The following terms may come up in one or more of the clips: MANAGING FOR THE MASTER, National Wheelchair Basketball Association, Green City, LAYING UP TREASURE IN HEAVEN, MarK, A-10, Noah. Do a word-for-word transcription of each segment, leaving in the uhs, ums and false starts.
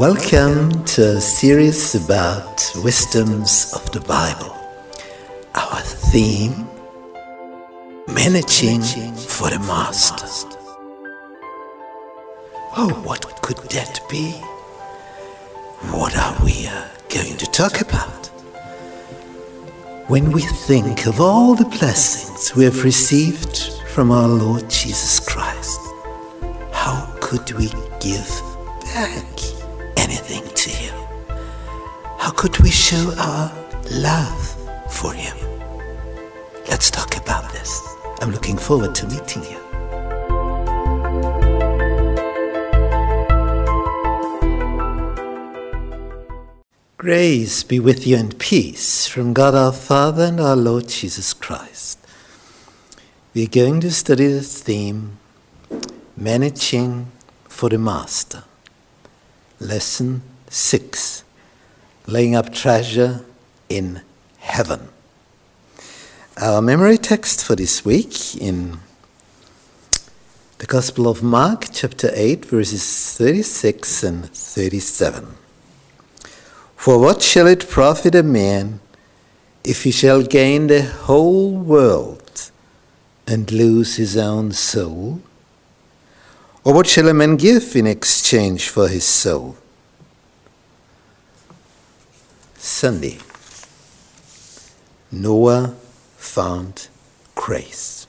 Welcome to a series about wisdoms of the Bible. Our theme, Managing for the Master. Oh, what could that be? What are we uh, going to talk about? When we think of all the blessings we have received from our Lord Jesus Christ, how could we give back anything to Him? How could we show our love for Him? Let's talk about this. I'm looking forward to meeting you. Grace be with you and peace from God our Father and our Lord Jesus Christ. We're going to study the theme, Managing for the Master. Lesson six, Laying Up Treasure in Heaven. Our memory text for this week in the Gospel of Mark, chapter eight, verses thirty-six and thirty-seven. For what shall it profit a man if he shall gain the whole world and lose his own soul? Or what shall a man give in exchange for his soul? Sunday, Noah found grace.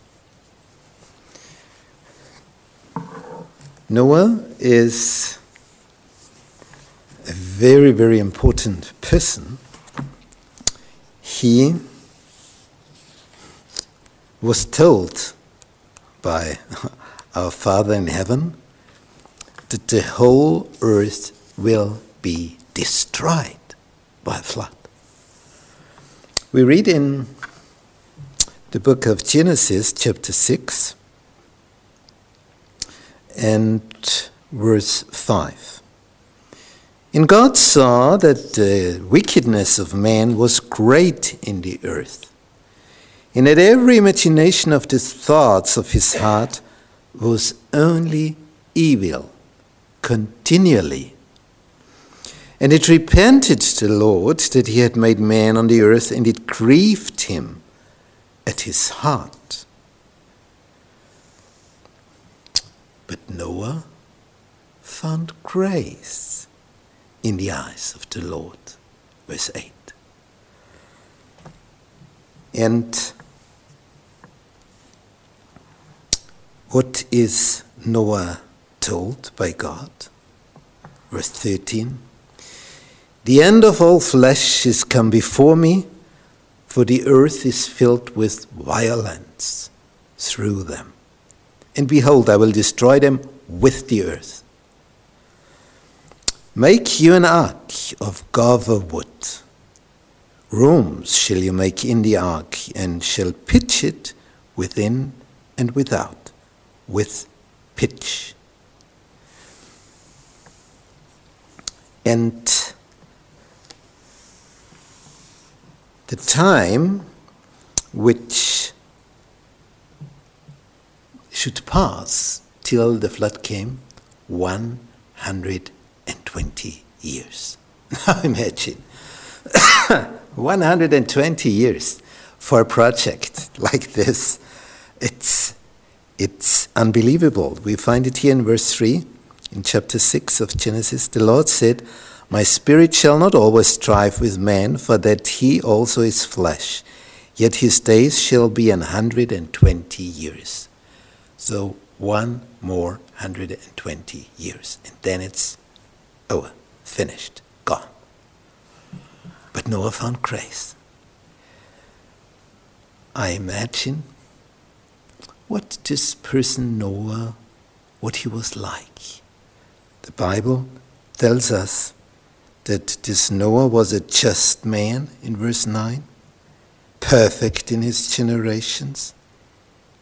Noah is a very, very important person. He was told by our Father in heaven that the whole earth will be destroyed by a flood. We read in the book of Genesis, chapter six, and verse five. And God saw that the wickedness of man was great in the earth, and that every imagination of the thoughts of his heart was only evil continually. And it repented the Lord that he had made man on the earth, and it grieved him at his heart. But Noah found grace in the eyes of the Lord, verse eight. And what is Noah told by God? Verse thirteen. The end of all flesh is come before me, for the earth is filled with violence through them. And behold, I will destroy them with the earth. Make you an ark of gopher wood. Rooms shall you make in the ark, and shall pitch it within and without with pitch. And the time which should pass till the flood came, one hundred twenty years. Now imagine, one hundred twenty years for a project like this. It's It's unbelievable. We find it here in verse three, in chapter six of Genesis. The Lord said, my spirit shall not always strive with man, for that he also is flesh. Yet his days shall be an hundred and twenty years. So one more hundred and twenty years. And then it's over, finished, gone. But Noah found grace. I imagine what this person Noah, what he was like. The Bible tells us that this Noah was a just man in verse nine, perfect in his generations,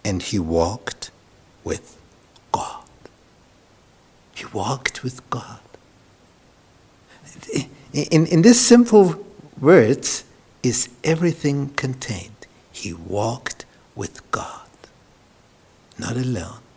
and he walked with God. He walked with God. In, in this simple words is everything contained. He walked with God. Not alone,